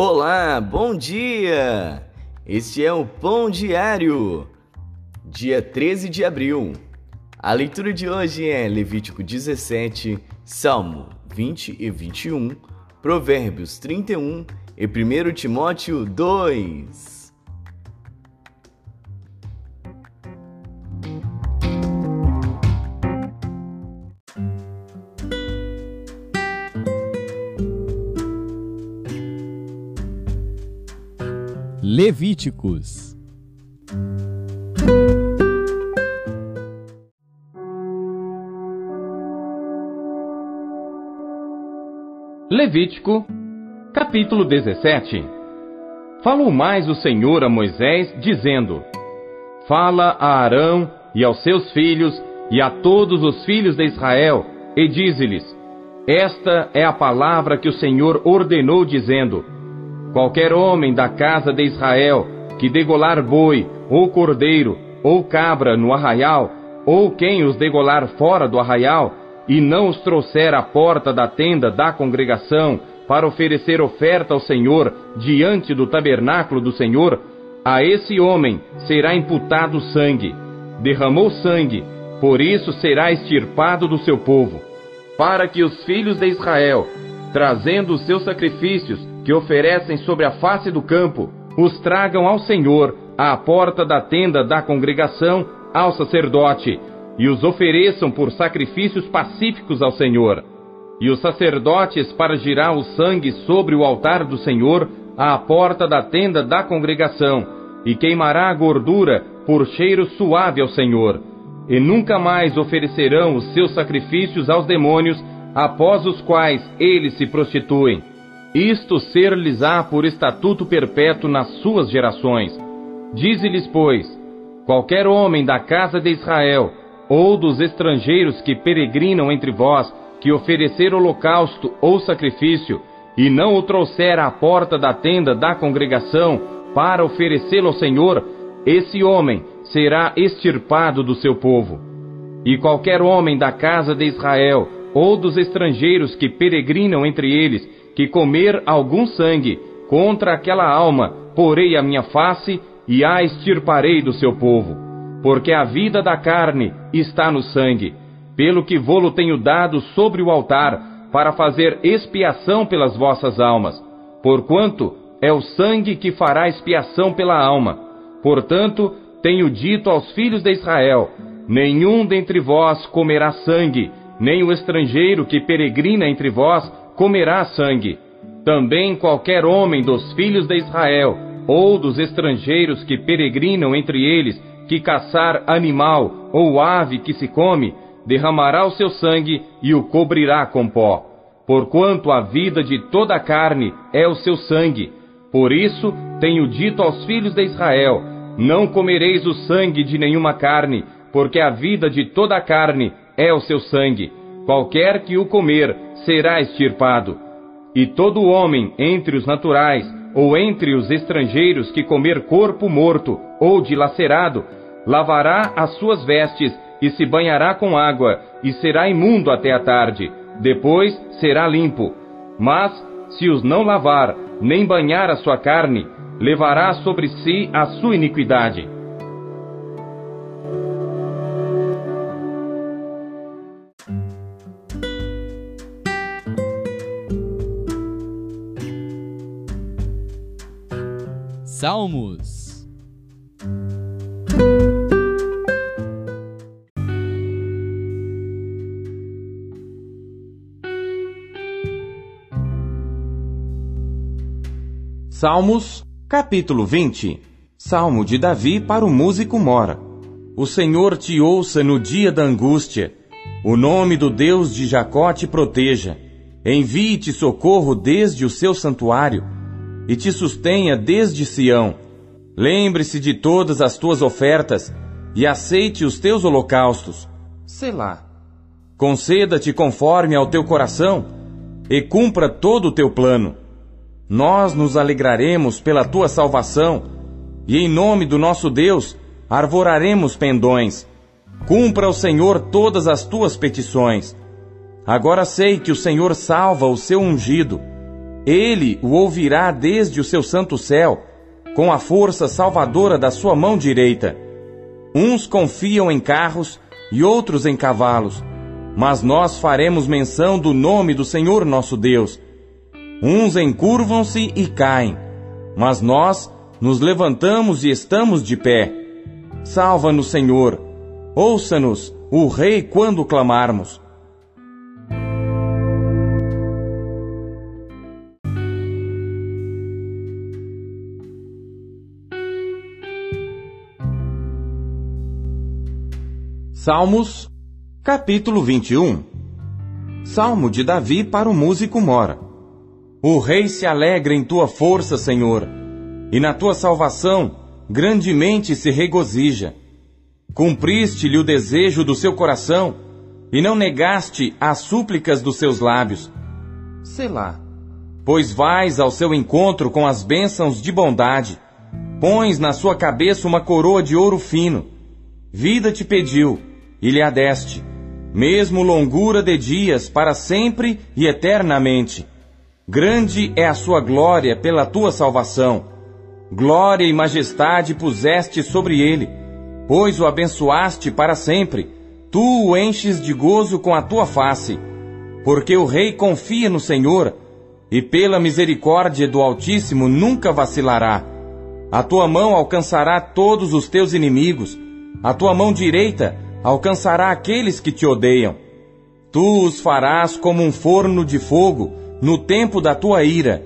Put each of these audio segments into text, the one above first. Olá, bom dia! Este é o Pão Diário, dia 13 de abril. A leitura de hoje é Levítico 17, Salmo 20 e 21, Provérbios 31 e 1 Timóteo 2. Levíticos. Levítico, capítulo 17. Falou mais o Senhor a Moisés, dizendo: Fala a Arão e aos seus filhos e a todos os filhos de Israel, e dize-lhes: Esta é a palavra que o Senhor ordenou, dizendo: Qualquer homem da casa de Israel que degolar boi, ou cordeiro, ou cabra no arraial, ou quem os degolar fora do arraial, e não os trouxer à porta da tenda da congregação para oferecer oferta ao Senhor diante do tabernáculo do Senhor, a esse homem será imputado sangue. Derramou sangue, por isso será extirpado do seu povo. Para que os filhos de Israel, trazendo os seus sacrifícios que oferecem sobre a face do campo, os tragam ao Senhor, à porta da tenda da congregação, ao sacerdote, e os ofereçam por sacrifícios pacíficos ao Senhor. E os sacerdote espargirá o sangue sobre o altar do Senhor, à porta da tenda da congregação, e queimará a gordura por cheiro suave ao Senhor. E nunca mais oferecerão os seus sacrifícios aos demônios, após os quais eles se prostituem. Isto ser-lhes-á por estatuto perpétuo nas suas gerações. Dize-lhes, pois: Qualquer homem da casa de Israel, ou dos estrangeiros que peregrinam entre vós, que oferecer holocausto ou sacrifício, e não o trouxer à porta da tenda da congregação para oferecê-lo ao Senhor, esse homem será extirpado do seu povo. E qualquer homem da casa de Israel, ou dos estrangeiros que peregrinam entre eles, que comer algum sangue contra aquela alma, porei a minha face e a extirparei do seu povo. Porque a vida da carne está no sangue, pelo que vô-lo tenho dado sobre o altar, para fazer expiação pelas vossas almas. Porquanto é o sangue que fará expiação pela alma. Portanto, tenho dito aos filhos de Israel: Nenhum dentre vós comerá sangue, nem o estrangeiro que peregrina entre vós comerá sangue. Também qualquer homem dos filhos de Israel, ou dos estrangeiros que peregrinam entre eles, que caçar animal ou ave que se come, derramará o seu sangue e o cobrirá com pó. Porquanto a vida de toda a carne é o seu sangue. Por isso tenho dito aos filhos de Israel: Não comereis o sangue de nenhuma carne, porque a vida de toda a carne é o seu sangue. Qualquer que o comer será extirpado. E todo homem entre os naturais, ou entre os estrangeiros que comer corpo morto ou dilacerado, lavará as suas vestes e se banhará com água, e será imundo até a tarde. Depois será limpo. Mas, se os não lavar, nem banhar a sua carne, levará sobre si a sua iniquidade. Salmos. Salmos, capítulo 20. Salmo de Davi para o músico Mora. O Senhor te ouça no dia da angústia. O nome do Deus de Jacó te proteja. Envie-te socorro desde o seu santuário e te sustenha desde Sião. Lembre-se de todas as tuas ofertas, e aceite os teus holocaustos. Selá. Conceda-te conforme ao teu coração, e cumpra todo o teu plano. Nós nos alegraremos pela tua salvação, e em nome do nosso Deus arvoraremos pendões. Cumpra ao Senhor todas as tuas petições. Agora sei que o Senhor salva o seu ungido. Ele o ouvirá desde o seu santo céu, com a força salvadora da sua mão direita. Uns confiam em carros e outros em cavalos, mas nós faremos menção do nome do Senhor nosso Deus. Uns encurvam-se e caem, mas nós nos levantamos e estamos de pé. Salva-nos, Senhor. Ouça-nos, o Rei, quando clamarmos. Salmos, capítulo 21. Salmo de Davi para o músico Mora. O Rei se alegra em tua força, Senhor, e na tua salvação grandemente se regozija. Cumpriste-lhe o desejo do seu coração, e não negaste as súplicas dos seus lábios. Selá. Pois vais ao seu encontro com as bênçãos de bondade, pões na sua cabeça uma coroa de ouro fino. Vida te pediu, e lhe a deste, mesmo longura de dias para sempre e eternamente. Grande é a sua glória pela tua salvação. Glória e majestade puseste sobre ele, pois o abençoaste para sempre. Tu o enches de gozo com a tua face, porque o Rei confia no Senhor, e pela misericórdia do Altíssimo nunca vacilará. A tua mão alcançará todos os teus inimigos, a tua mão direita alcançará aqueles que te odeiam. Tu os farás como um forno de fogo no tempo da tua ira.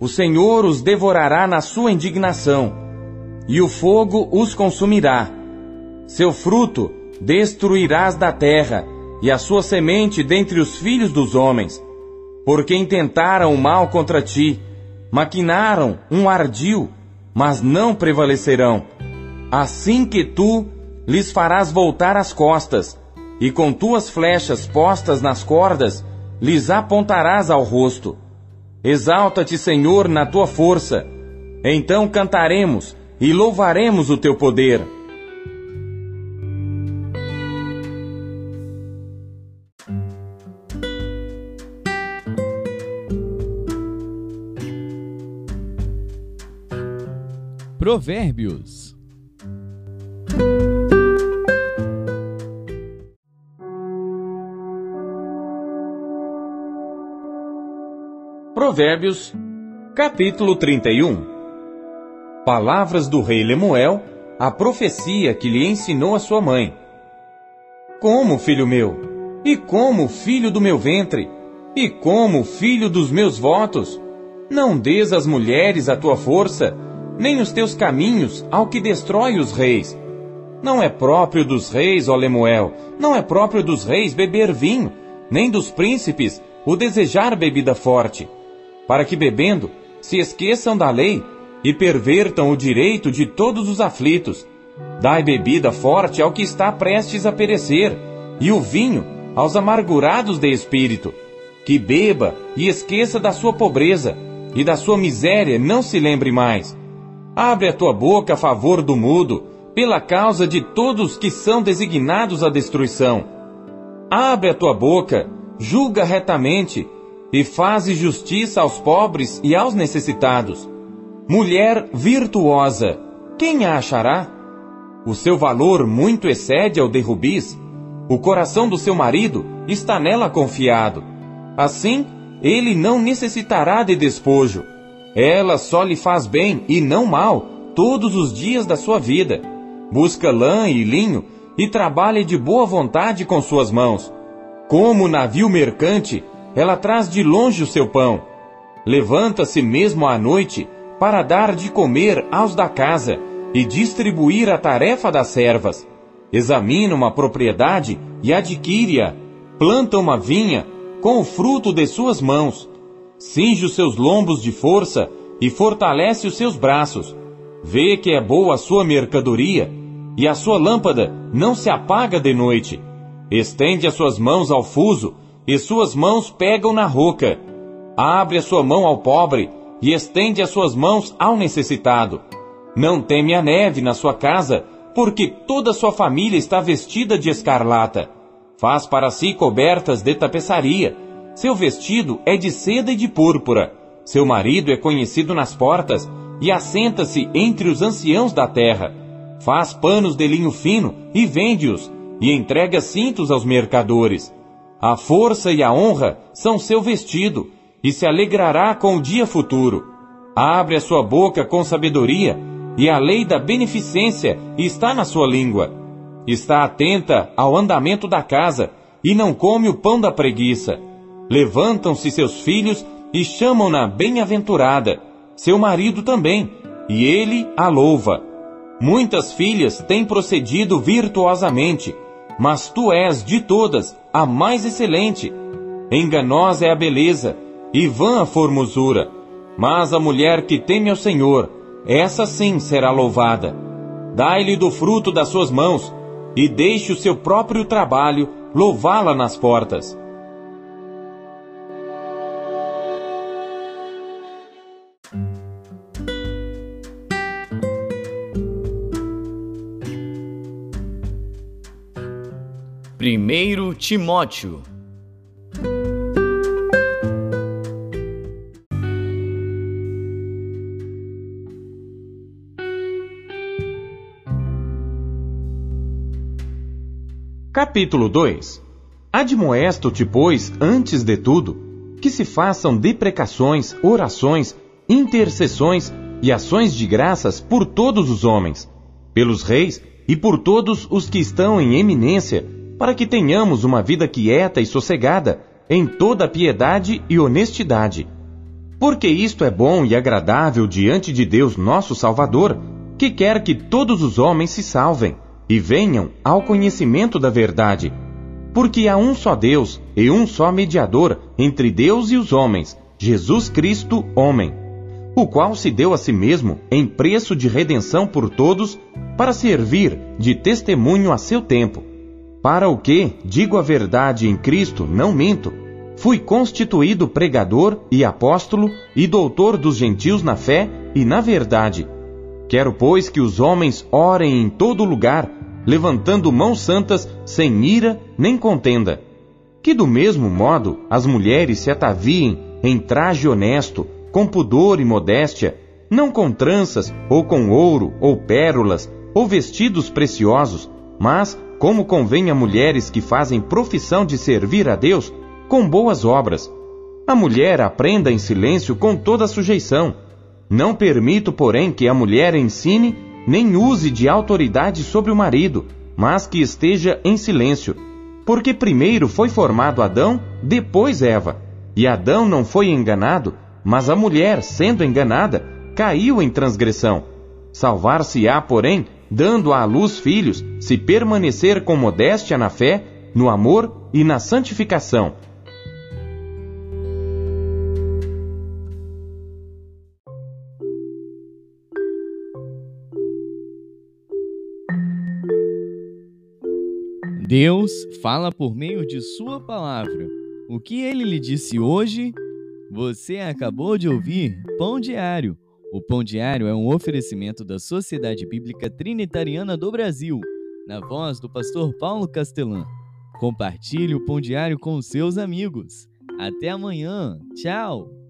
O Senhor os devorará na sua indignação, e o fogo os consumirá. Seu fruto destruirás da terra, e a sua semente dentre os filhos dos homens. Porque intentaram o mal contra ti, maquinaram um ardil, mas não prevalecerão. Assim que tu lhes farás voltar as costas, e com tuas flechas postas nas cordas, lhes apontarás ao rosto. Exalta-te, Senhor, na tua força. Então cantaremos e louvaremos o teu poder. Provérbios. Provérbios, capítulo 31. Palavras do rei Lemuel, a profecia que lhe ensinou a sua mãe. Como, filho meu, e como, filho do meu ventre, e como, filho dos meus votos, não dês às mulheres a tua força, nem os teus caminhos ao que destrói os reis. Não é próprio dos reis, ó Lemuel, não é próprio dos reis beber vinho, nem dos príncipes o desejar bebida forte, para que bebendo se esqueçam da lei e pervertam o direito de todos os aflitos. Dai bebida forte ao que está prestes a perecer, e o vinho aos amargurados de espírito, que beba e esqueça da sua pobreza, e da sua miséria não se lembre mais. Abre a tua boca a favor do mudo, pela causa de todos que são designados à destruição. Abre a tua boca, julga retamente, e faze justiça aos pobres e aos necessitados. Mulher virtuosa, quem a achará? O seu valor muito excede ao de rubis. O coração do seu marido está nela confiado. Assim, ele não necessitará de despojo. Ela só lhe faz bem e não mal todos os dias da sua vida. Busca lã e linho e trabalha de boa vontade com suas mãos. Como navio mercante, ela traz de longe o seu pão. Levanta-se mesmo à noite para dar de comer aos da casa e distribuir a tarefa das servas. Examina uma propriedade e adquire-a, planta uma vinha com o fruto de suas mãos. Cinge os seus lombos de força e fortalece os seus braços. Vê que é boa a sua mercadoria, e a sua lâmpada não se apaga de noite. Estende as suas mãos ao fuso, e suas mãos pegam na roca. Abre a sua mão ao pobre, e estende as suas mãos ao necessitado. Não teme a neve na sua casa, porque toda a sua família está vestida de escarlata. Faz para si cobertas de tapeçaria. Seu vestido é de seda e de púrpura. Seu marido é conhecido nas portas e assenta-se entre os anciãos da terra. Faz panos de linho fino e vende-os, e entrega cintos aos mercadores. A força e a honra são seu vestido, e se alegrará com o dia futuro. Abre a sua boca com sabedoria, e a lei da beneficência está na sua língua. Está atenta ao andamento da casa, e não come o pão da preguiça. Levantam-se seus filhos e chamam-na bem-aventurada, seu marido também, e ele a louva. Muitas filhas têm procedido virtuosamente, mas tu és de todas a mais excelente. Enganosa é a beleza, e vã a formosura, mas a mulher que teme ao Senhor, essa sim será louvada. Dai-lhe do fruto das suas mãos, e deixe o seu próprio trabalho louvá-la nas portas. Primeiro Timóteo. Capítulo 2. Admoesto-te, pois, antes de tudo, que se façam deprecações, orações, intercessões e ações de graças por todos os homens, pelos reis e por todos os que estão em eminência, para que tenhamos uma vida quieta e sossegada, em toda piedade e honestidade. Porque isto é bom e agradável diante de Deus nosso Salvador, que quer que todos os homens se salvem e venham ao conhecimento da verdade. Porque há um só Deus e um só mediador entre Deus e os homens, Jesus Cristo, homem, o qual se deu a si mesmo em preço de redenção por todos, para servir de testemunho a seu tempo. Para o que, digo a verdade em Cristo, não minto, fui constituído pregador e apóstolo e doutor dos gentios na fé e na verdade. Quero, pois, que os homens orem em todo lugar, levantando mãos santas, sem ira nem contenda. Que do mesmo modo as mulheres se ataviem em traje honesto, com pudor e modéstia, não com tranças, ou com ouro, ou pérolas, ou vestidos preciosos, mas, como convém a mulheres que fazem profissão de servir a Deus, com boas obras. A mulher aprenda em silêncio com toda sujeição. Não permito, porém, que a mulher ensine, nem use de autoridade sobre o marido, mas que esteja em silêncio. Porque primeiro foi formado Adão, depois Eva. E Adão não foi enganado, mas a mulher, sendo enganada, caiu em transgressão. Salvar-se-á, porém, dando à luz filhos, se permanecer com modéstia na fé, no amor e na santificação. Deus fala por meio de sua palavra. O que ele lhe disse hoje? Você acabou de ouvir Pão Diário. O Pão Diário é um oferecimento da Sociedade Bíblica Trinitariana do Brasil, na voz do pastor Paulo Castelã. Compartilhe o Pão Diário com os seus amigos. Até amanhã. Tchau!